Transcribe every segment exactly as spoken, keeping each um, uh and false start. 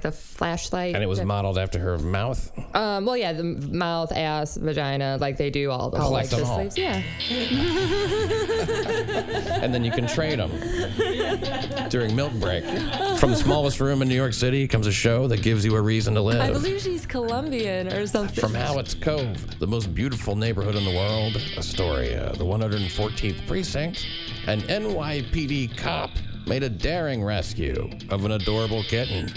the flashlight. And it was the, modeled after her mouth? Um, well, yeah, the mouth, ass, vagina, like they do all the oh, like, all. Yeah. And then you can trade them during milk break. From the smallest room in New York City comes a show that gives you a reason to live. I believe she's Colombian or something. From Hallett's Cove, the most beautiful neighborhood in the world, Astoria, the one hundred fourteenth precinct, an N Y P D cop made a daring rescue of an adorable kitten.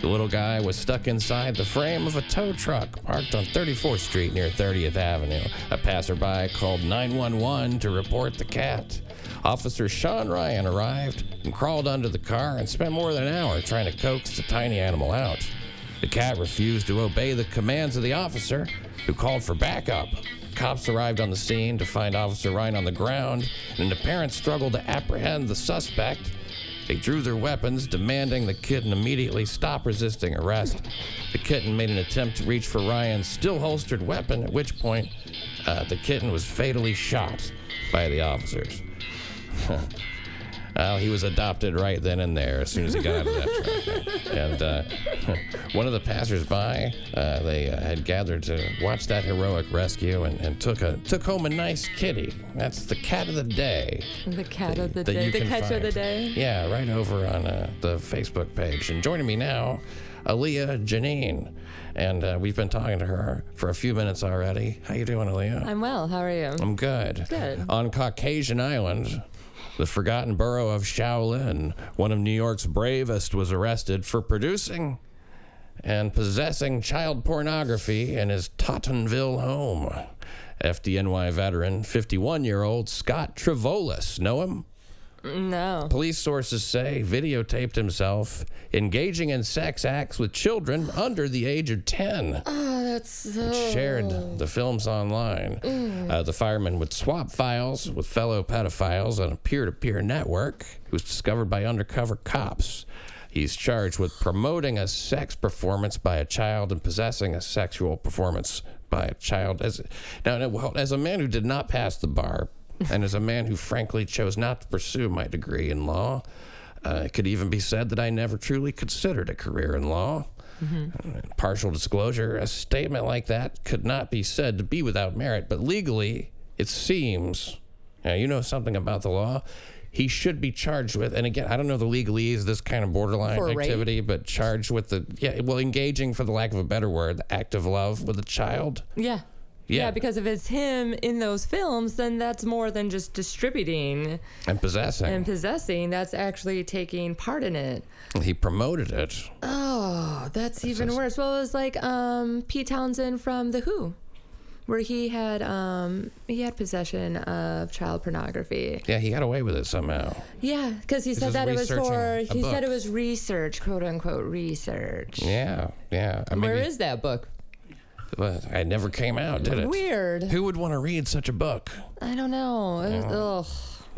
The little guy was stuck inside the frame of a tow truck parked on thirty-fourth Street near thirtieth Avenue. A passerby called nine one one to report the cat. Officer Sean Ryan arrived and crawled under the car and spent more than an hour trying to coax the tiny animal out. The cat refused to obey the commands of the officer, who called for backup. Cops arrived on the scene to find Officer Ryan on the ground in an apparent struggle to apprehend the suspect. They drew their weapons, demanding the kitten immediately stop resisting arrest. The kitten made an attempt to reach for Ryan's still-holstered weapon, at which point uh, the kitten was fatally shot by the officers. Uh, he was adopted right then and there as soon as he got out of that truck. And uh, one of the passers-by, uh, they uh, had gathered to watch that heroic rescue and, and took a took home a nice kitty. That's the cat of the day. The cat the, of the day. The catch find. of the day. Yeah, right over on uh, the Facebook page. And joining me now, Alia Janine. And uh, we've been talking to her for a few minutes already. How you doing, Alia? I'm well. How are you? I'm good. Good. On Caucasian Island, the forgotten borough of Shaolin, one of New York's bravest was arrested for producing and possessing child pornography in his Tottenville home. F D N Y veteran, fifty-one-year-old Scott Travolis. Know him? No. Police sources say videotaped himself engaging in sex acts with children under the age of ten. Oh, that's so... And shared the films online. Mm. Uh, the fireman would swap files with fellow pedophiles on a peer-to-peer network. He was discovered by undercover cops. He's charged with promoting a sex performance by a child and possessing a sexual performance by a child. As, now, now, as a man who did not pass the bar, and as a man who frankly chose not to pursue my degree in law, uh, it could even be said that I never truly considered a career in law. Mm-hmm. Uh, partial disclosure, a statement like that could not be said to be without merit, but legally, it seems, now you know something about the law, he should be charged with, and again, I don't know the legalese, this kind of borderline activity, but charged with the, yeah, well, engaging, for the lack of a better word, the act of love with a child. Yeah. Yeah. yeah, because if it's him in those films, then that's more than just distributing. And possessing. And possessing. That's actually taking part in it. He promoted it. Oh, that's, that's even just... worse. Well, it was like um, Pete Townsend from The Who, where he had um, he had possession of child pornography. Yeah, he got away with it somehow. Yeah, because he said that it was for, he book. said it was research, quote unquote, research. Yeah, yeah. I mean, where is that book? Well, it never came out, did it? Weird. Who would want to read such a book? I don't know. It was, yeah. ugh.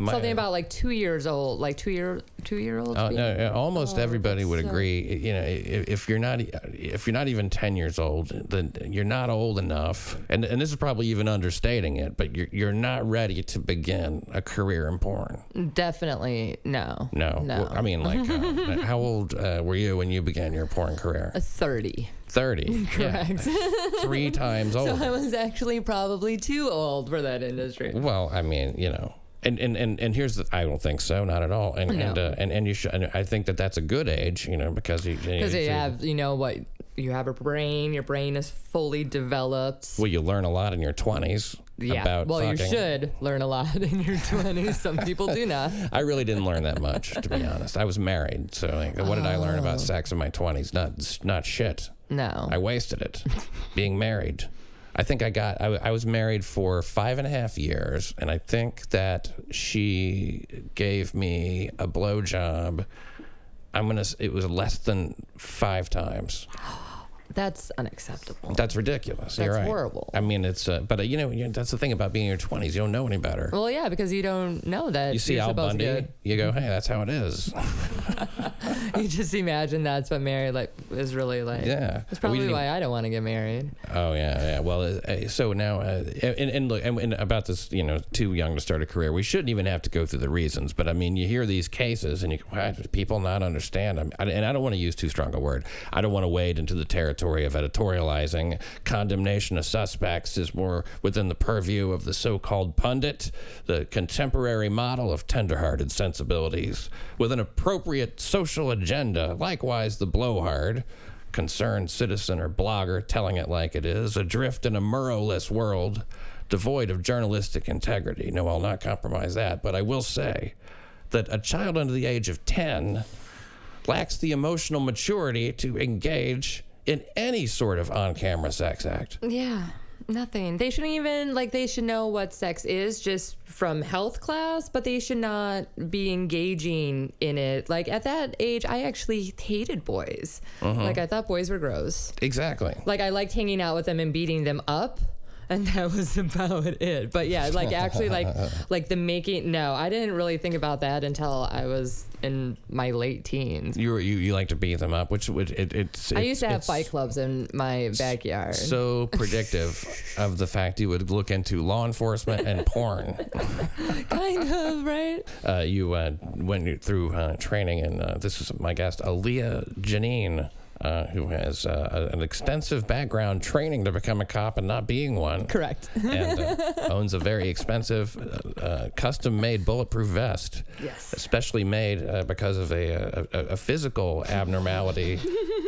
Something about like two years old, like two year, two year old. Uh, no, no, almost oh, everybody would so agree. You know, if, if you're not, if you're not even ten years old, then you're not old enough. And and this is probably even understating it, but you're you're not ready to begin a career in porn. Definitely no. No. No. Well, I mean, like, uh, how old uh, were you when you began your porn career? thirty. thirty. Correct. Yeah. Three times old. So I was actually probably too old for that industry. Well, I mean, you know, and and, and, and here's the, I don't think so, not at all. And no. and, uh, and and you should, and I think that that's a good age, you know, because you, you, you have, you know, what, you have a brain, your brain is fully developed. Well, you learn a lot in your twenties. Yeah. About well, fucking. You should learn a lot in your twenties. Some people do not. I really didn't learn that much, to be honest. I was married, so like, what did oh. I learn about sex in my twenties? Not not shit. No. I wasted it being married. I think I got, I, I was married for five and a half years, and I think that she gave me a blowjob. I'm going to, it was less than five times. That's unacceptable. That's ridiculous. That's You're right. horrible. I mean, it's, uh, but uh, you know, that's the thing about being in your twenties. You don't know any better. Well, yeah, because you don't know that. You see Al Bundy, to... you go, hey, that's how it is. You just imagine that's what married like is really like. Yeah. That's probably why even... I don't want to get married. Oh, yeah, yeah. Well, uh, so now, uh, and, and look, and, and about this, you know, too young to start a career, we shouldn't even have to go through the reasons. But I mean, you hear these cases and you go, why do people not understand? I mean, I, and I don't want to use too strong a word. I don't want to wade into the territory of editorializing. Condemnation of suspects is more within the purview of the so-called pundit, the contemporary model of tender-hearted sensibilities with an appropriate social agenda. Likewise, the blowhard, concerned citizen or blogger telling it like it is, adrift in a moralist world devoid of journalistic integrity. No, I'll not compromise that, but I will say that a child under the age of ten lacks the emotional maturity to engage in any sort of on-camera sex act. Yeah, nothing. They shouldn't even, like, they should know what sex is just from health class, but they should not be engaging in it. Like, at that age, I actually hated boys. Uh-huh. Like, I thought boys were gross. Exactly. Like, I liked hanging out with them and beating them up. And that was about it. But yeah, like actually like like the making. No, I didn't really think about that until I was in my late teens. You were, you, you like to beat them up, which would it, it's. I used to have fight clubs in my backyard. So predictive of the fact you would look into law enforcement and porn. Kind of, right? Uh, you uh, went through uh, training, and uh, this is my guest, Alia Janine. Uh, who has uh, an extensive background training to become a cop and not being one. Correct. And uh, owns a very expensive uh, uh, custom-made bulletproof vest. Yes. Especially made uh, because of a, a, a physical abnormality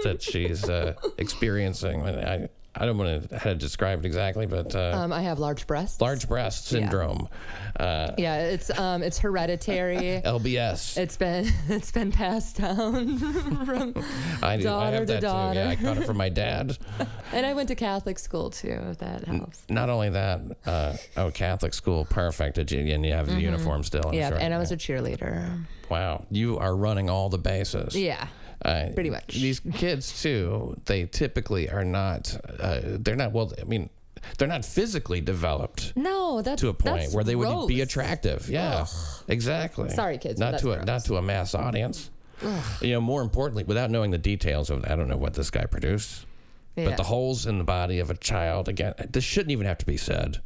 that she's uh, experiencing. And I, I don't want to how to describe it exactly, but uh, um, I have large breasts. Large breast syndrome. Yeah, uh, yeah it's um, it's hereditary. L B S. It's been it's been passed down from I do. daughter I have to that daughter. Too. Yeah, I caught it from my dad. And I went to Catholic school too, if that helps. N- not only that, uh, oh, Catholic school, perfect. And you have the mm-hmm. uniform still. I'm yeah, sure. And I was a cheerleader. Wow, you are running all the bases. Yeah. Uh, Pretty much. These kids, too, they typically are not, uh, they're not, well, I mean, they're not physically developed. No, that's to a point where they gross. Would be attractive. Yeah, Ugh. exactly. Sorry, kids. Not to a, not to a mass audience. Ugh. You know, more importantly, without knowing the details of, I don't know what this guy produced, yeah. but the holes in the body of a child, again, this shouldn't even have to be said.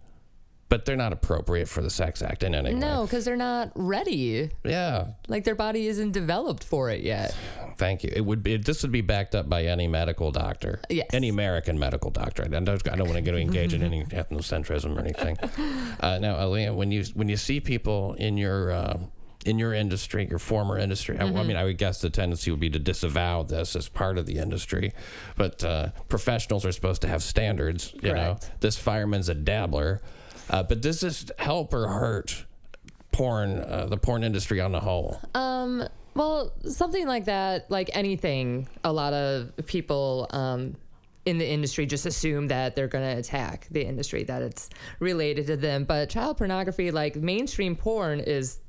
But they're not appropriate for the sex act in any way. No, because they're not ready. Yeah. Like their body isn't developed for it yet. Thank you. It would be. This would be backed up by any medical doctor. Yes. Any American medical doctor. I don't, I don't want to get engaged in any ethnocentrism or anything. Uh, now, Alia, when you when you see people in your uh, in your industry, your former industry, mm-hmm. I, I mean, I would guess the tendency would be to disavow this as part of the industry. But uh, professionals are supposed to have standards. You Correct. know, this fireman's a dabbler. Uh, but does this help or hurt porn, uh, the porn industry on the whole? Um, well, something like that, like anything, a lot of people um, in the industry just assume that they're going to attack the industry, that it's related to them. But child pornography, like mainstream porn is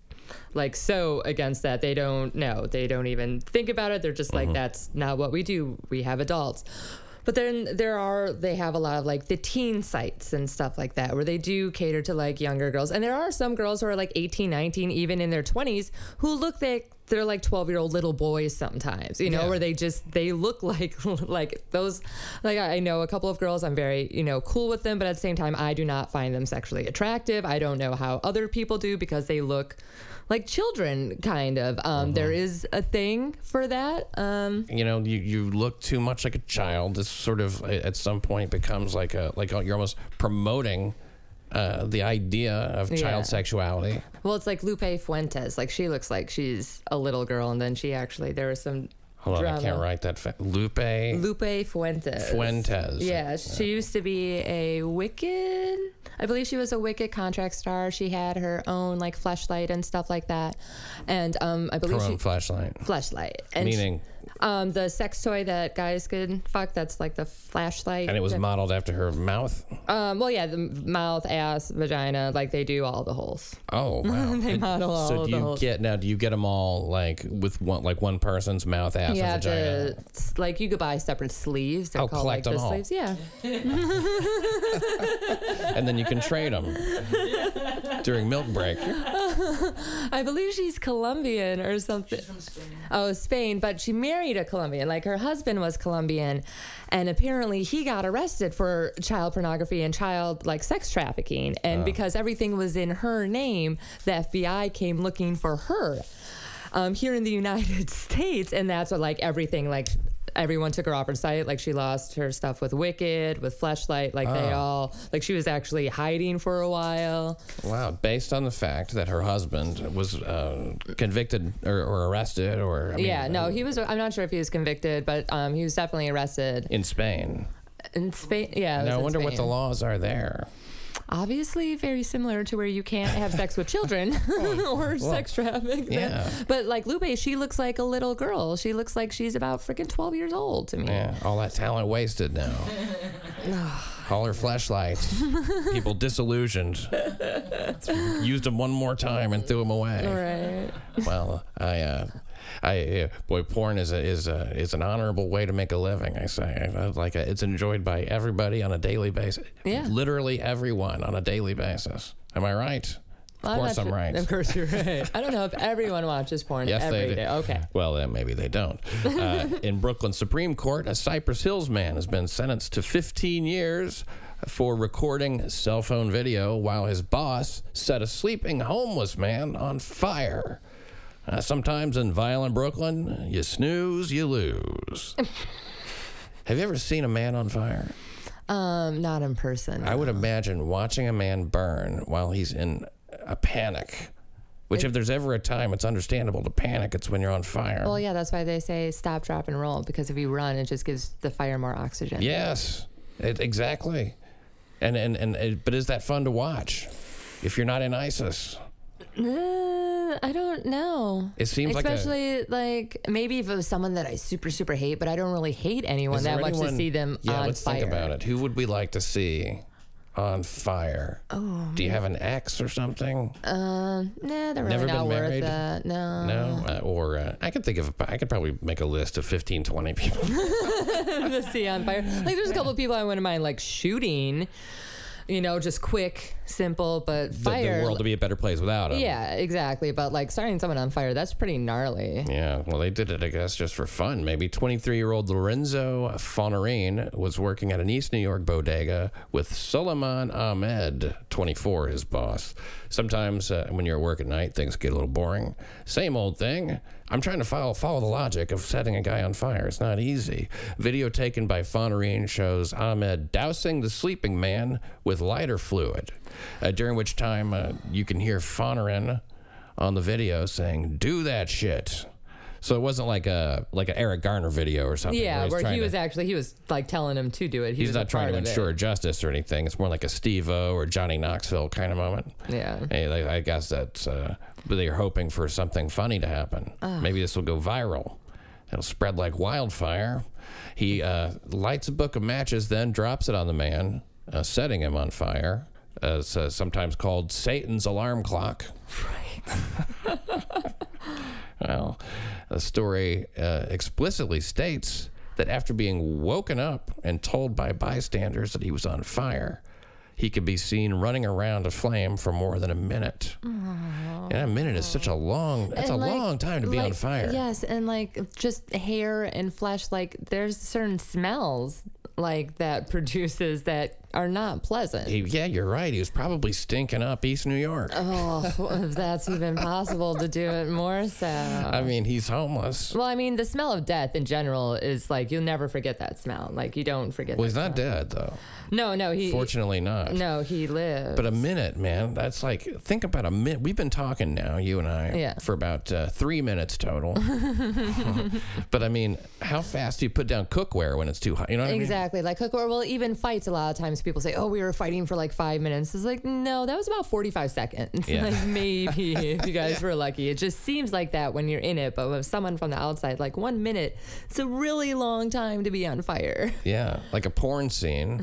like so against that. They don't know. They don't even think about it. They're just mm-hmm. like, that's not what we do. We have adults. But then there are, they have a lot of like the teen sites and stuff like that where they do cater to like younger girls. And there are some girls who are like eighteen, nineteen, even in their twenties who look like they're like twelve year old little boys sometimes, you know, yeah. where they just, they look like, like those, like I know a couple of girls, I'm very, you know, cool with them, but at the same time, I do not find them sexually attractive. I don't know how other people do because they look like children, kind of. Um, mm-hmm. There is a thing for that. Um, you know, you, you look too much like a child. This sort of, at some point, becomes like a, like you're almost promoting Uh, the idea of child yeah. sexuality. Well, it's like Lupe Fuentes. Like she looks like she's a little girl, and then she actually there was some. Hold drama. on, I can't write that. Fa- Lupe. Lupe Fuentes. Fuentes. Yeah, yeah, she used to be a Wicked. I believe she was a Wicked contract star. She had her own like Fleshlight and stuff like that, and um, I believe her own she, Fleshlight. Fleshlight. And meaning. She, Um, the sex toy that guys could fuck, that's like the Fleshlight. And it was that, modeled after her mouth? Um, well, yeah, the mouth, ass, vagina, like they do all the holes. Oh, wow. They and model all so of the you holes. Get, now, do you get them all like with one like one person's mouth, ass, yeah, and vagina? The, like you could buy separate sleeves. They're oh, called, collect like, them all. Sleeves. Yeah. And then you can trade them during milk break. I believe she's Colombian or something. She's from Spain. Oh, Spain, but she married a Colombian. Like, her husband was Colombian, and apparently he got arrested for child pornography and child, like, sex trafficking. And oh. because everything was in her name, the F B I came looking for her um, here in the United States, and that's what, like, everything, like... Everyone took her off her site. Like, she lost her stuff with Wicked, with Fleshlight. Like, oh. they all... Like, she was actually hiding for a while. Wow. Based on the fact that her husband was uh, convicted or, or arrested or... I mean, yeah, no, he was... I'm not sure if he was convicted, but um, he was definitely arrested. In Spain. In Spain, yeah. Now, I wonder Spain. what the laws are there. Obviously very similar to where you can't have sex with children or well, sex traffic. Yeah. But like Lupe, she looks like a little girl. She looks like she's about freaking twelve years old to me. Yeah, all that talent wasted now. All her flashlights. People disillusioned. Used them one more time and threw them away. Right. Well, I... Uh, I uh, boy, porn is a, is a, is an honorable way to make a living. I say, I, I, like a, it's enjoyed by everybody on a daily basis. Yeah, literally everyone on a daily basis. Am I right? Well, of course I'm, I'm right. Of course you're right. I don't know if everyone watches porn yes, every day. Okay. Well, then maybe they don't. Uh, in Brooklyn Supreme Court, a Cypress Hills man has been sentenced to fifteen years for recording cell phone video while his boss set a sleeping homeless man on fire. Uh, sometimes in violent Brooklyn, you snooze, you lose. Have you ever seen a man on fire? Um, not in person. I no. would imagine watching a man burn while he's in a panic. Which, if there's ever a time it's understandable to panic, it's when you're on fire. Well, yeah, that's why they say stop, drop, and roll, because if you run, it just gives the fire more oxygen. Yes, it, exactly. And and and it, but is that fun to watch? If you're not in ISIS. Uh, I don't know. It seems especially like especially like maybe if it was someone that I super super hate, but I don't really hate anyone that much to see them yeah, on fire. Yeah, let's think about it. Who would we like to see on fire? Oh, do you have an ex or something? Um, uh, nah, they're really Never not been worth married? That. No, no. Uh, or uh, I could think of a, I could probably make a list of fifteen, twenty people to see on fire. Like there's a couple of people I wouldn't mind like shooting. You know, just quick, simple, but fire. The, the world to be a better place without them. Yeah, exactly. But like starting someone on fire, that's pretty gnarly. Yeah, well, they did it, I guess, just for fun. Maybe twenty-three-year-old Lorenzo Fonerine was working at an East New York bodega with Suleiman Ahmed, twenty-four, his boss. Sometimes uh, when you're at work at night, things get a little boring. Same old thing. I'm trying to follow, follow the logic of setting a guy on fire. It's not easy. Video taken by Fonerine shows Ahmed dousing the sleeping man with lighter fluid, uh, during which time uh, you can hear Fonerine on the video saying, "Do that shit." So it wasn't like a like an Eric Garner video or something. Yeah, where, where he was to, actually, he was like telling him to do it. He he's not trying to ensure it. Justice or anything. It's more like a Steve-O or Johnny Knoxville kind of moment. Yeah. And I guess that's, uh, they're hoping for something funny to happen. Oh. Maybe this will go viral. It'll spread like wildfire. He uh, lights a book of matches, then drops it on the man, uh, setting him on fire. Uh, it's uh, sometimes called Satan's alarm clock. Right. Well, the story uh, explicitly states that after being woken up and told by bystanders that he was on fire, he could be seen running around aflame for more than a minute. Aww. And a minute is such a long, that's and a like, long time to be like, on fire. Yes, and like just hair and flesh, like there's certain smells like that produces that are not pleasant. He, yeah, you're right. He was probably stinking up East New York. Oh, if that's even possible to do it more so. I mean, he's homeless. Well, I mean, the smell of death in general is like, you'll never forget that smell. Like, you don't forget well, that Well, he's smell. Not dead, though. No, no. he. Fortunately not. No, he lives. But a minute, man, that's like, think about a minute. We've been talking now, you and I, yeah. for about uh, three minutes total. But I mean, how fast do you put down cookware when it's too hot? You know what exactly. I mean? Exactly. Like, cookware, well, even fights a lot of times times people say, oh, we were fighting for like five minutes. It's like, no, that was about forty-five seconds. Yeah. Like maybe if you guys yeah. were lucky. It just seems like that when you're in it. But with someone from the outside, like one minute, it's a really long time to be on fire. Yeah. Like a porn scene,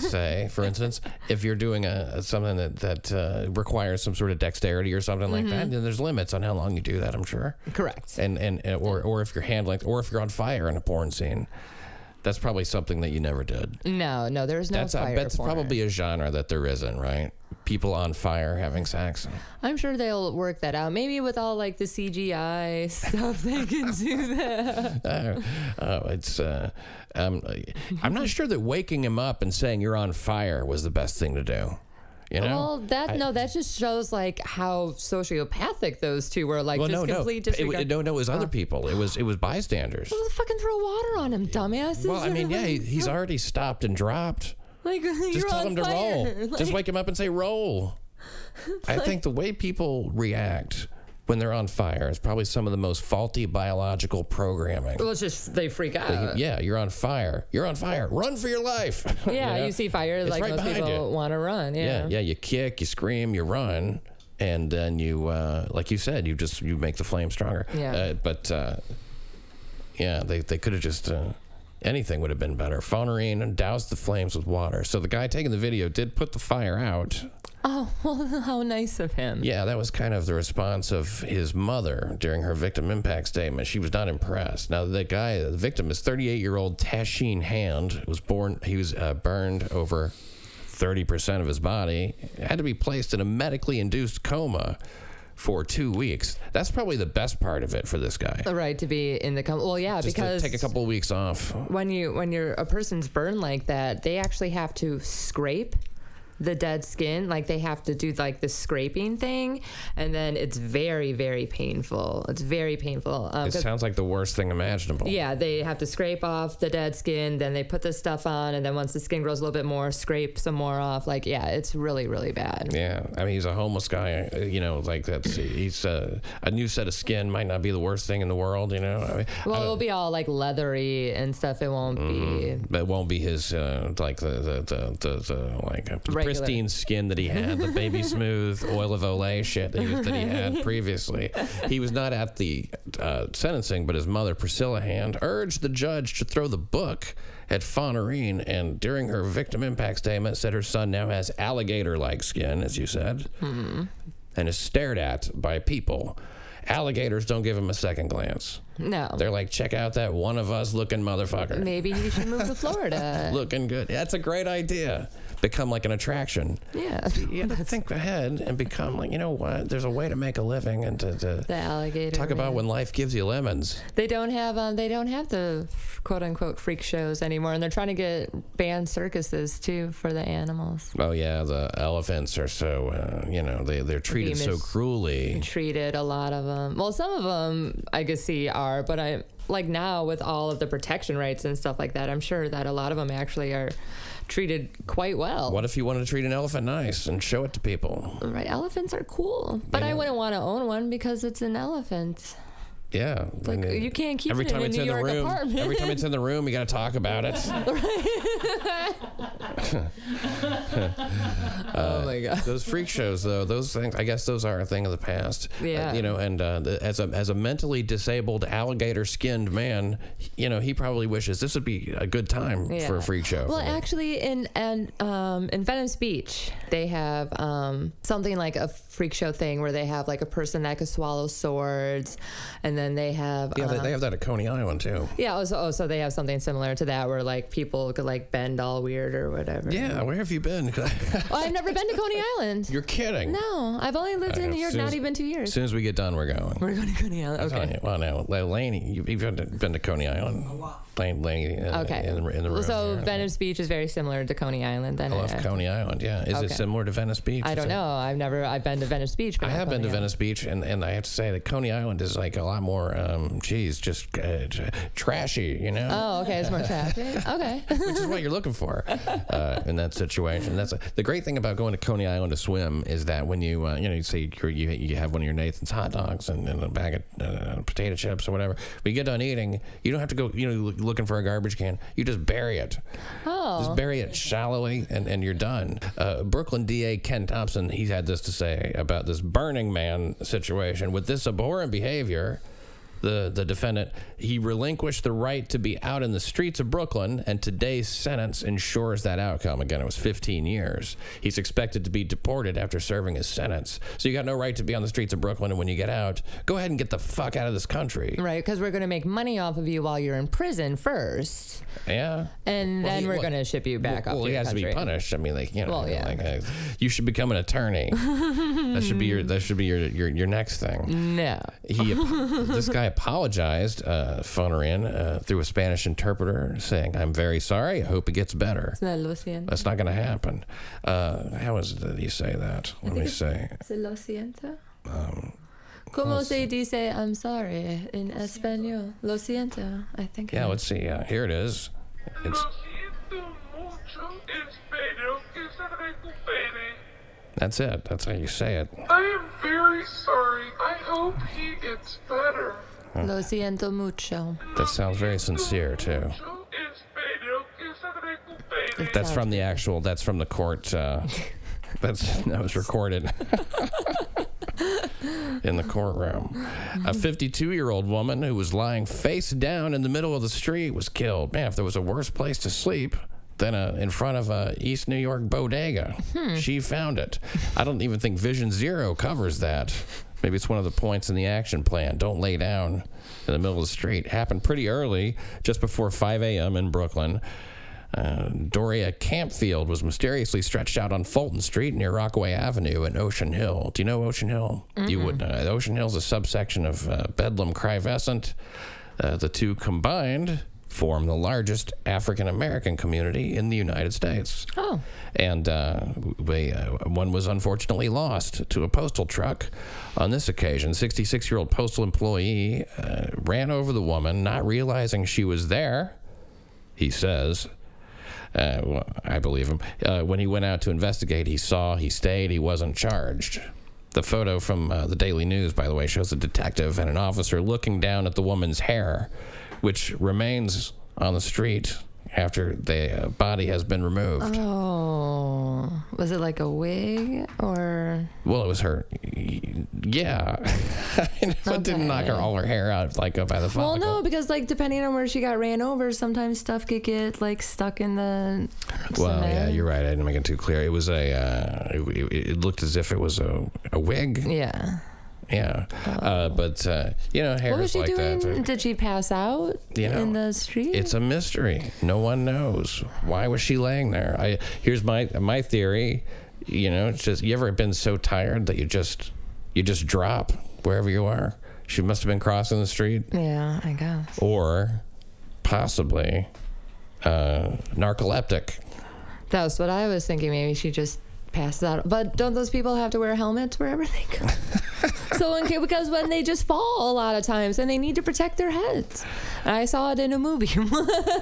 say, for instance, if you're doing a something that, that uh, requires some sort of dexterity or something mm-hmm. like that, then there's limits on how long you do that, I'm sure. Correct. And, and, and or, or if you're handling, or if you're on fire in a porn scene. That's probably something that you never did. No, no, there's no that's fire a, That's porn. Probably a genre that there isn't, right? People on fire having sex. I'm sure they'll work that out. Maybe with all, like, the C G I stuff, they can do that. Oh, uh, uh, it's... Uh, um, I'm not sure that waking him up and saying you're on fire was the best thing to do. You know? Well, that I, no, that just shows like how sociopathic those two were. Like well, just no, complete no. disregard. It, no, no, it was other people. It was it was bystanders. Well, fucking throw water on him, dumbasses. Well, I mean, yeah, he, he's already stopped and dropped. Like just you're tell on him to fire. Roll. Like, just wake him up and say roll. I like, think the way people react when they're on fire is probably some of the most faulty biological programming. Well, it's just they freak out. They, yeah, you're on fire. You're on fire. Run for your life. Yeah, you know? You see fire, it's like right most people want to run. Yeah. yeah, yeah, you kick, you scream, you run, and then you, uh, like you said, you just you make the flame stronger. Yeah. Uh, but uh, yeah, they they could have just uh, anything would have been better. Fonerine doused the flames with water. So the guy taking the video did put the fire out. Oh, well, how nice of him. Yeah, that was kind of the response of his mother during her victim impact statement. She was not impressed. Now, the guy, the victim is thirty-eight-year-old Tashine Hand. Was born, he was uh, burned over thirty percent of his body. Had to be placed in a medically induced coma for two weeks. That's probably the best part of it for this guy. Right, to be in the coma. Well, yeah, just because... take a couple of weeks off. When, you, when you're a person's burned like that, they actually have to scrape... the dead skin, like they have to do like the scraping thing, and then it's very, very painful. It's very painful. Um, it sounds like the worst thing imaginable. Yeah, they have to scrape off the dead skin, then they put this stuff on, and then once the skin grows a little bit more, scrape some more off. Like, yeah, it's really, really bad. Yeah, I mean, he's a homeless guy, you know, like that's he's uh, a new set of skin might not be the worst thing in the world, you know. I mean, well, it'll be all like leathery and stuff. It won't mm-hmm. be. But it won't be his uh, like the the the, the, the like. A, right. Pristine skin that he had, the baby smooth oil of Olay shit that he, was, that he had previously. He was not at the uh, sentencing, but his mother, Priscilla Hand, urged the judge to throw the book at Fonerine, and during her victim impact statement said her son now has alligator-like skin, as you said, mm-hmm. and is stared at by people. Alligators don't give him a second glance. No. They're like, check out that one of us looking motherfucker. Maybe he should move to Florida. Looking good. That's a great idea. Become like an attraction. Yeah. You have to think ahead and become like, you know what? There's a way to make a living and to, to the alligator talk man. About when life gives you lemons. They don't have um, they don't have the quote unquote freak shows anymore, and they're trying to get banned circuses too for the animals. Oh yeah, the elephants are so uh, you know they they're treated so cruelly. Treated a lot of them. Well, some of them I could see are, but I like now with all of the protection rights and stuff like that, I'm sure that a lot of them actually are. Treated quite well. What if you wanted to treat an elephant nice and show it to people? Right, elephants are cool, but yeah. I wouldn't want to own one because it's an elephant. Yeah, like I mean, you can't keep every it time in it's a New in York the room, apartment. Every time it's in the room, you got to talk about it. uh, oh my god! Those freak shows, though, those things. I guess those are a thing of the past. Yeah, uh, you know, and uh, the, as a as a mentally disabled alligator-skinned man, you know, he probably wishes this would be a good time yeah. for a freak show. Well, actually, in and um, in Venice Beach, they have um, something like a freak show thing where they have like a person that could swallow swords, and then. And they have yeah, um, they have that at Coney Island too. Yeah, oh so, oh, so they have something similar to that where like people could like bend all weird or whatever. Yeah, where have you been? Well, I've never been to Coney Island. You're kidding? No, I've only lived uh, in New York not as, even two years. As soon as we get done, we're going. We're going to Coney Island. Okay. You, well, now, Laney, you've been to Coney Island. A lot. Laney, in, okay. In, in, in the room. So yeah. Venice Beach is very similar to Coney Island. Then I love I, Coney Island. Yeah, is okay. it similar to Venice Beach? I don't know. I've never. I've been to Venice Beach. But I have been Coney to Island. Venice Beach, and, and I have to say that Coney Island is like a lot more. Um, geez, just uh, t- trashy, you know. Oh, okay, it's more trashy. Okay, which is what you're looking for uh, in that situation. That's a, the great thing about going to Coney Island to swim is that when you uh, you know you say you you have one of your Nathan's hot dogs and, and a bag of uh, potato chips or whatever, but you get done eating, you don't have to go you know. looking for a garbage can. You just bury it. Oh. Just bury it shallowly, and, and you're done. Uh, Brooklyn D A Ken Thompson, he's had this to say about this Burning Man situation. With this abhorrent behavior, the, the defendant, he relinquished the right to be out in the streets of Brooklyn, and today's sentence ensures that outcome. Again, it was fifteen years. He's expected to be deported after serving his sentence. So you got no right to be on the streets of Brooklyn, and when you get out, go ahead and get the fuck out of this country. Right, because we're going to make money off of you while you're in prison first. Yeah. And well, then he, we're well, going to ship you back well, off well, to your country. Well, he has to be punished. I mean, like, you know, well, yeah. like, uh, you should become an attorney. That should be your, that should be your, your, your next thing. No. He, this guy apologized, uh, Fonerine, uh, through a Spanish interpreter, saying, "I'm very sorry. I hope it gets better." That's not going to happen. Uh, how is it that you say that? Let me say. Se lo siento. Um, Como se dice I'm sorry in Espanol? Lo siento, I think. Yeah, let's see. Uh, here it is. It's. That's it. That's how you say it. I am very sorry. I hope he gets better. Lo siento mucho. That sounds very sincere, too. That's from the actual, that's from the court, uh, that's, that was recorded in the courtroom. A fifty-two-year-old woman who was lying face down in the middle of the street was killed. Man, if there was a worse place to sleep... Then uh, in front of a East New York bodega. Hmm. She found it. I don't even think Vision Zero covers that. Maybe it's one of the points in the action plan. Don't lay down in the middle of the street. Happened pretty early, just before five a.m. in Brooklyn. Uh, Doria Campfield was mysteriously stretched out on Fulton Street near Rockaway Avenue in Ocean Hill. Do you know Ocean Hill? Mm-hmm. You would know. Ocean Hill's a subsection of uh, Bedlam Crivescent. Uh, the two combined... form the largest African-American community in the United States. Oh. And uh, we, uh, one was unfortunately lost to a postal truck on this occasion. sixty-six-year-old postal employee uh, ran over the woman, not realizing she was there, he says. Uh, well, I believe him. Uh, when he went out to investigate, he saw, he stayed, he wasn't charged. The photo from uh, the Daily News, by the way, shows a detective and an officer looking down at the woman's hair, which remains on the street after the uh, body has been removed. Oh. Was it like a wig or? Well, it was her. Yeah. It okay. didn't knock her all her hair out like by the follicle. Well, no, because like depending on where she got ran over, sometimes stuff could get like stuck in the cement. Well, yeah, you're right. I didn't make it too clear. It was a, uh, it, it looked as if it was a, a wig. Yeah. Yeah, oh. uh, but, uh, you know, hair is like that. What was she doing? That. Did she pass out you know, in the street? It's a mystery. No one knows. Why was she laying there? I Here's my my theory. You know, it's just, you ever been so tired that you just you just drop wherever you are? She must have been crossing the street. Yeah, I guess. Or possibly uh, narcoleptic. That's what I was thinking. Maybe she just... passes out. But don't those people have to wear helmets wherever they go? So in case, because when they just fall a lot of times and they need to protect their heads. And I saw it in a movie.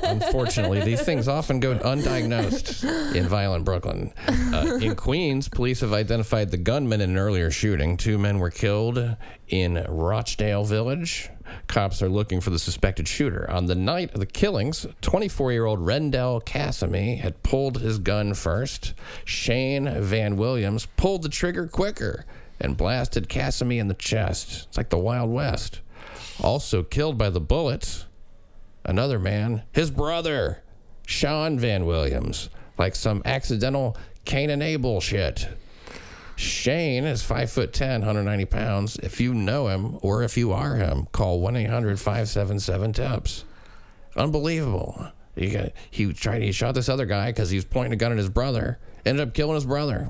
Unfortunately, these things often go undiagnosed in violent Brooklyn. Uh, in Queens, police have identified the gunman in an earlier shooting. Two men were killed in Rochdale Village. Cops are looking for the suspected shooter. On the night of the killings, twenty-four-year-old Rendell Cassamy had pulled his gun first. Shane Van Williams pulled the trigger quicker and blasted Cassamy in the chest. It's like the Wild West. Also killed by the bullet, another man, his brother, Sean Van Williams, like some accidental Cain and Abel shit. Shane is five foot ten, one hundred ninety pounds. If you know him or if you are him, call one eight hundred five seven seven T E P S. Unbelievable. He, got, he tried. He shot this other guy because he was pointing a gun at his brother. Ended up killing his brother.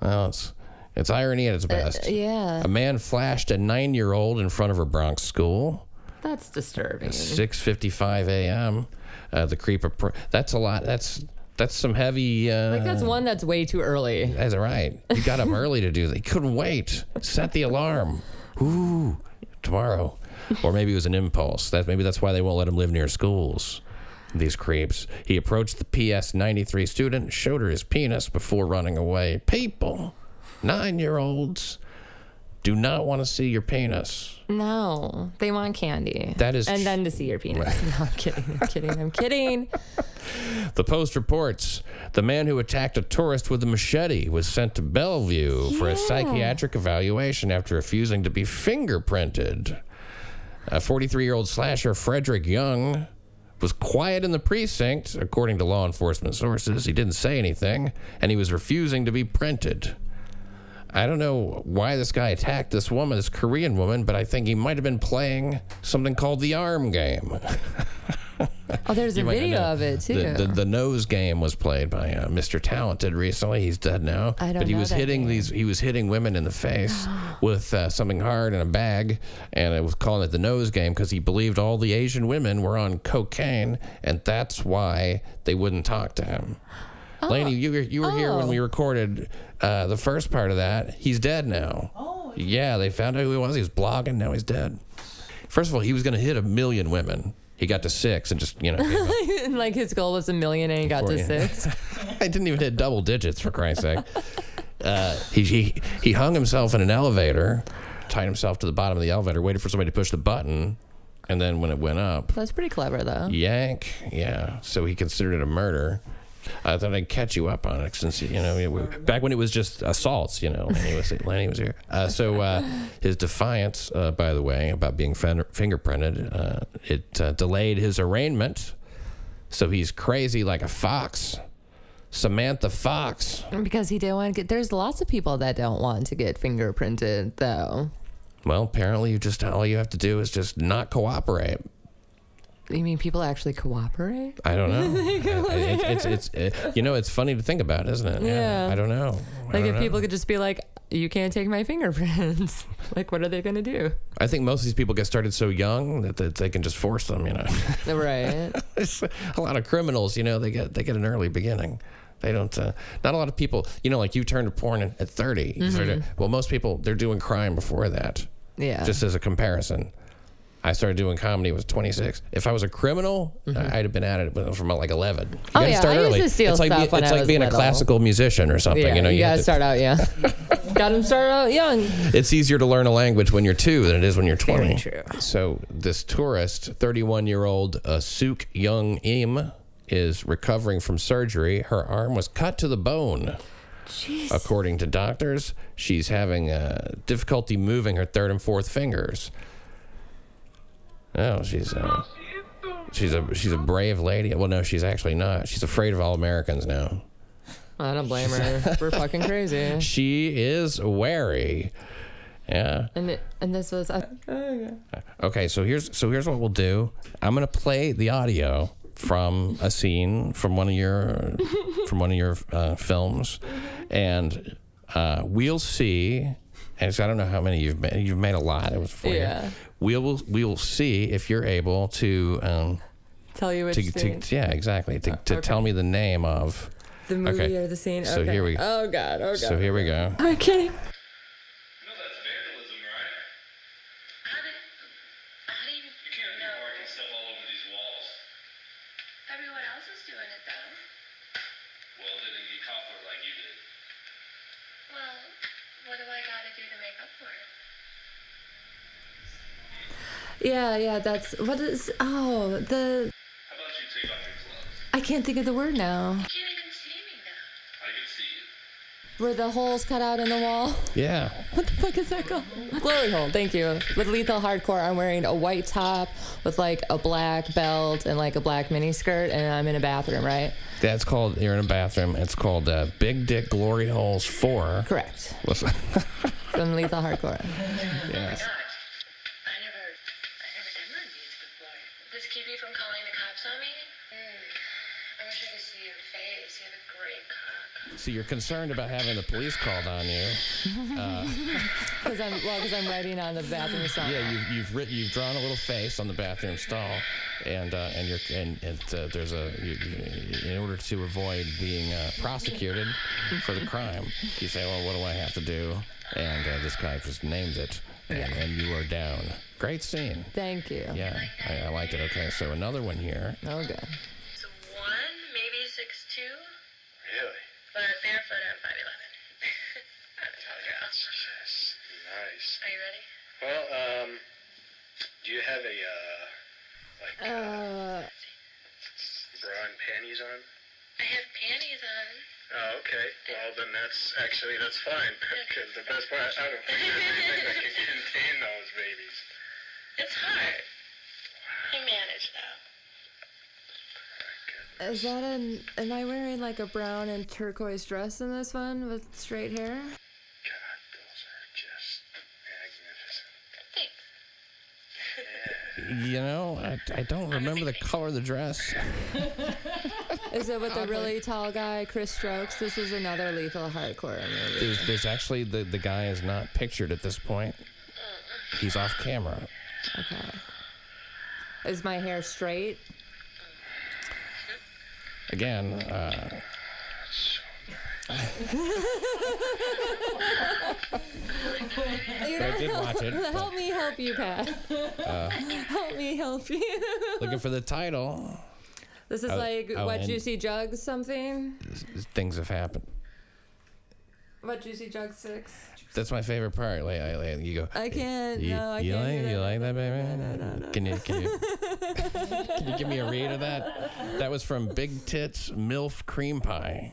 Well, it's, it's irony at its best. Uh, yeah. A man flashed a nine-year-old in front of her Bronx school. That's disturbing. At six fifty-five a.m. Uh, the creep. Pro- that's a lot. That's... That's some heavy... Uh, like that's one that's way too early. That's right. You got up early to do that. You couldn't wait. Set the alarm. Ooh, tomorrow. Or maybe it was an impulse. That Maybe that's why they won't let him live near schools, these creeps. He approached the P S ninety-three student, showed her his penis before running away. People, nine-year-olds, do not want to see your penis. No, they want candy. That is, and tr- then to see your penis. Right. No, I'm kidding. I'm kidding. I'm kidding. The Post reports the man who attacked a tourist with a machete was sent to Bellevue yeah. for a psychiatric evaluation after refusing to be fingerprinted. A forty-three-year-old slasher, Frederick Young, was quiet in the precinct, according to law enforcement sources. He didn't say anything, and he was refusing to be printed. I don't know why this guy attacked this woman, this Korean woman, but I think he might have been playing something called the arm game. Oh, there's a video of it, too. The, the, the nose game was played by uh, Mister Talented recently. He's dead now. I don't know. But he know was hitting game. these. He was hitting women in the face with uh, something hard in a bag, and it was calling it the nose game because he believed all the Asian women were on cocaine, and that's why they wouldn't talk to him. Oh. Lainey, you were, you were oh. here when we recorded uh, the first part of that. He's dead now. Oh. Yeah, they found out who he was. He was blogging. Now he's dead. First of all, he was going to hit a million women. He got to six and just, you know. Like his goal was a million and he got to six. I didn't even hit double digits, for Christ's sake. Uh, he, he, he hung himself in an elevator, tied himself to the bottom of the elevator, waited for somebody to push the button. And then when it went up. That's pretty clever, though. Yank. Yeah. So he considered it a murder. I thought I'd catch you up on it since, you know, back when it was just assaults, you know, Lenny was, Lenny was here. Uh, so uh, his defiance, uh, by the way, about being finger- fingerprinted, uh, it uh, delayed his arraignment. So he's crazy like a fox. Samantha Fox. Because he didn't want to get, there's lots of people that don't want to get fingerprinted, though. Well, apparently you just, all you have to do is just not cooperate. You mean people actually cooperate? I don't know. I, it, it's it's it, you know, it's funny to think about, isn't it? Yeah. yeah. I don't know. I like don't if know. people could just be like, you can't take my fingerprints. Like, what are they going to do? I think most of these people get started so young that, that they can just force them, you know. Right. A lot of criminals, you know, they get they get an early beginning. They don't, uh, not a lot of people, you know, like you turn to porn at, at thirty. Mm-hmm. Sort of, well, most people, they're doing crime before that. Yeah. Just as a comparison. I started doing comedy. I was twenty-six. If I was a criminal, mm-hmm. I'd have been at it from like eleven. You oh, gotta yeah. start I early. Used to steal it's like, stuff be, when it's I like was being little. A classical musician or something. Yeah, you know, you, you gotta to start out. Yeah, gotta start out young. It's easier to learn a language when you're two than it is when you're twenty. Very true. So this tourist, thirty-one-year-old uh, Sook Young Im, is recovering from surgery. Her arm was cut to the bone. Jeez. According to doctors, she's having uh, difficulty moving her third and fourth fingers. Oh, she's a, she's a she's a brave lady. Well, no, she's actually not. She's afraid of all Americans now. I don't blame her. We're fucking crazy. She is wary. Yeah. And it, and this was uh, okay. So here's so here's what we'll do. I'm gonna play the audio from a scene from one of your from one of your uh, films, and uh, we'll see. And so I don't know how many you've made. You've made a lot. It was for yeah. you. We will we will see if you're able to um, tell you which to, scene. To, yeah, exactly. To, to okay. tell me the name of the movie okay. or the scene. Okay. So here we. Oh God. Oh God. So here we go. Okay. Yeah, yeah, that's what is. Oh, the. How about you take off your gloves? I can't think of the word now. You can't even see me now. I can see you. Where the hole's cut out in the wall. Yeah. What the fuck is that called? Glory hole. Thank you. With Lethal Hardcore, I'm wearing a white top with like a black belt and like a black mini skirt, and I'm in a bathroom, right? That's called. You're in a bathroom. It's called uh, Big Dick Glory Holes Four. Correct. What's that? From Lethal Hardcore. Yes. Yeah. So you're concerned about having the police called on you. Because uh, I'm well, because I'm writing on the bathroom stall. Yeah, you've you've, written, you've drawn a little face on the bathroom stall, and uh, and you're and, and uh, there's a you, you, in order to avoid being uh, prosecuted for the crime, you say, well, what do I have to do? And uh, this guy just named it, and, yeah. and you are down. Great scene. Thank you. Yeah, I, I liked it. Okay, so another one here. Okay. So one, maybe six two. Really. But barefoot, I'm five eleven. I'm a tall girl. Nice. Uh. Bra and panties on? I have panties on. Oh, okay. Well, then that's actually, that's fine. Because the best part, I don't think there's anything that can contain those babies. It's hard. You manage, though. Is that an... Am I wearing, like, a brown and turquoise dress in this one with straight hair? God, those are just magnificent. Thanks. Yeah. You know, I, I don't remember the color of the dress. Is it with the really tall guy, Chris Strokes? This is another Lethal Hardcore movie. There's, there's actually... The, the guy is not pictured at this point. He's off camera. Okay. Is my hair straight? Again, uh... I did watch it. Help me help you, Pat. Uh, help me help you. Looking for the title. This is I'll, like I'll What Juicy Jugs something? Things have happened. What Juicy Jugs six? That's my favorite part. Like, like, you go. I can't. You, no, I you can't. Like, that. You like that, baby? No, no, no, no. Can you can you, can you give me a read of that? That was from Big Tits M I L F Cream Pie,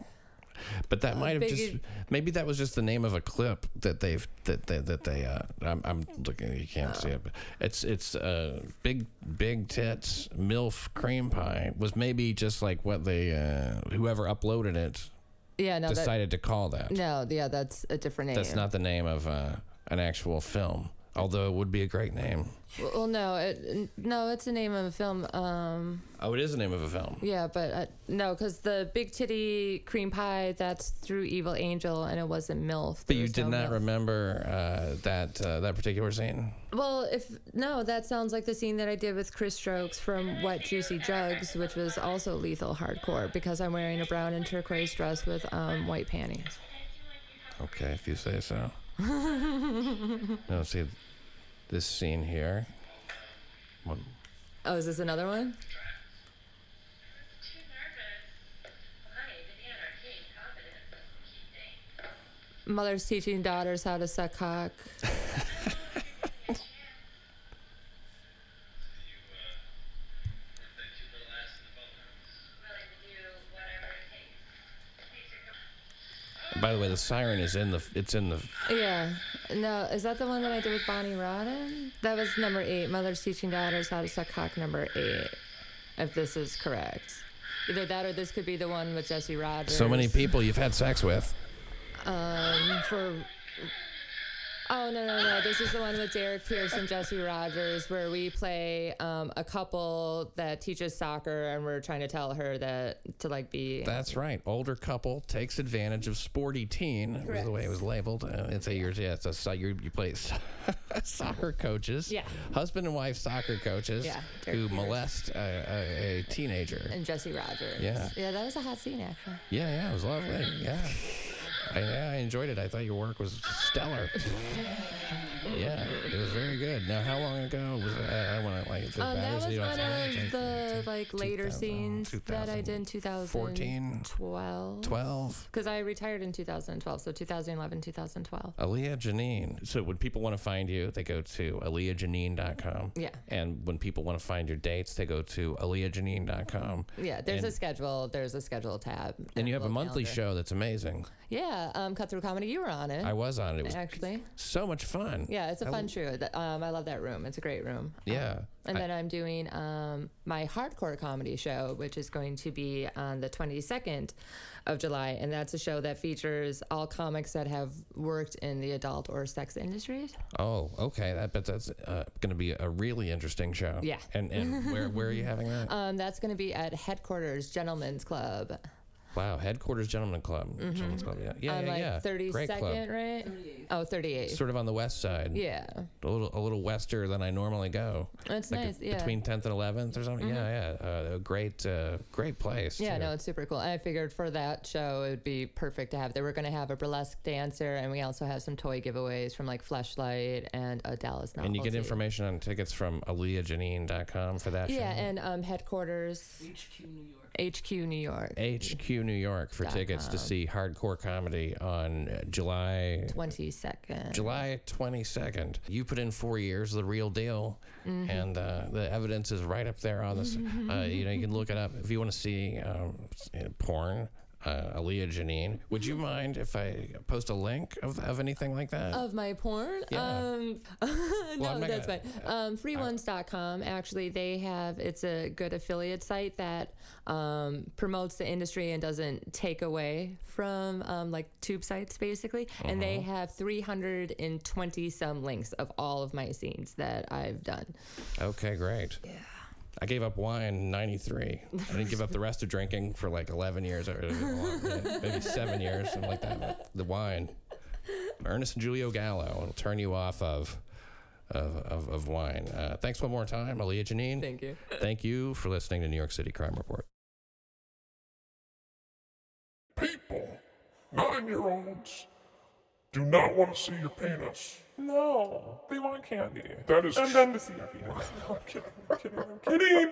but that uh, might have just maybe that was just the name of a clip that they've that they, that they. Uh, I'm I'm looking. You can't oh. see it. But it's it's uh big big tits M I L F Cream Pie was maybe just like what they uh, whoever uploaded it. Yeah, no, decided that, to call that. No, yeah, that's a different name. That's not the name of uh, an actual film, although it would be a great name. Well, no, it, no, it's the name of a film. Um, oh, it is the name of a film. Yeah, but uh, no, because the Big Titty Cream Pie, that's through Evil Angel, and it wasn't M I L F. But you did not remember uh, that uh, that particular scene? Well, if no, that sounds like the scene that I did with Chris Strokes from What Juicy Jugs, which was also Lethal Hardcore, because I'm wearing a brown and turquoise dress with um, white panties. Okay, if you say so. No, see... This scene here. What? Oh, is this another one? Mother's Teaching Daughters How to Suck Cock. By the way, the siren is in the. It's in the. Yeah. No, is that the one that I did with Bonnie Rodden? That was number eight. Mother's Teaching Daughters How to Suck Cock, number eight. If this is correct, either that or this could be the one with Jesse Rogers. So many people you've had sex with. Um. For. Oh no no no! This is the one with Derek Pierce and Jesse Rogers, where we play um, a couple that teaches soccer, and we're trying to tell her that to like be. That's right. Older couple takes advantage of sporty teen. Correct. Was the way it was labeled. Uh, it's a year. Yeah. It's a you, you play soccer coaches. Yeah. Husband and wife soccer coaches. Yeah, who Pierce. molest a, a, a teenager. And Jesse Rogers. Yeah. Yeah, that was a hot scene actually. Yeah, yeah, it was lovely. Yeah. I, yeah, I enjoyed it. I thought your work was stellar. Yeah, it was very good. Now, how long ago was it? I, I want to like. Um, that was one of the like later scenes that I did in two thousand fourteen, twelve, twelve. Because I retired in two thousand twelve, so two thousand eleven, two thousand twelve. Alia Janine. So when people want to find you, they go to alia janine dot com. Yeah. And when people want to find your dates, they go to alia janine dot com. Yeah, there's and, a schedule. There's a schedule tab. And you have a monthly calendar. Show that's amazing. Yeah, um, Cut Through Comedy. You were on it. I was on it. It was actually so much fun. Yeah, it's a fun show. Um, I love that room. It's a great room. Yeah. Um, and I, then I'm doing um, my hardcore comedy show, which is going to be on the twenty-second of July. And that's a show that features all comics that have worked in the adult or sex industries. Oh, okay. That, but that's uh, going to be a really interesting show. Yeah. And and where, where are you having that? Um, that's going to be at Headquarters Gentlemen's Club. Wow, Headquarters Gentlemen Club. Mm-hmm. Gentlemen's Club, yeah, yeah, on yeah. yeah. Like thirty-second, right? thirty-eight. Oh, thirty-eight. Sort of on the west side. Yeah. A little, a little wester than I normally go. That's like nice. A, yeah. Between tenth and eleventh or something. Mm-hmm. Yeah, yeah. Uh, a great, uh, great place. Yeah, too. No, it's super cool. And I figured for that show it would be perfect to have. They were going to have a burlesque dancer, and we also have some toy giveaways from like Fleshlight and a Dallas Novelty. And you get information on tickets from alia janine dot com for that. Yeah, show. Yeah, and um, Headquarters. H Q New York. H Q New York. H Q New York for tickets com. to see hardcore comedy on July twenty-second. July twenty-second. You put in four years, the real deal, mm-hmm. and uh, the evidence is right up there on this. Mm-hmm. Uh, you know, you can look it up if you want to see um, porn. Uh, Alia Janine, would you mind if I post a link of of anything like that? Of my porn? Yeah. Um, no, well, that's gonna, fine. Um, free ones dot com, actually, they have, it's a good affiliate site that um, promotes the industry and doesn't take away from um, like tube sites, basically. Mm-hmm. And they have three hundred twenty some links of all of my scenes that I've done. Okay, great. Yeah. I gave up wine in ninety-three. I didn't give up the rest of drinking for like eleven years or maybe seven years, something like that. But the wine. Ernest and Julio Gallo will turn you off of of, of, of wine. Uh, thanks one more time, Alia Janine. Thank you. Thank you for listening to New York City Crime Report. People, nine-year-olds, do not want to see your penis. No, they want candy. That is. And then to see your penis. No, I'm kidding. I'm kidding. I'm kidding.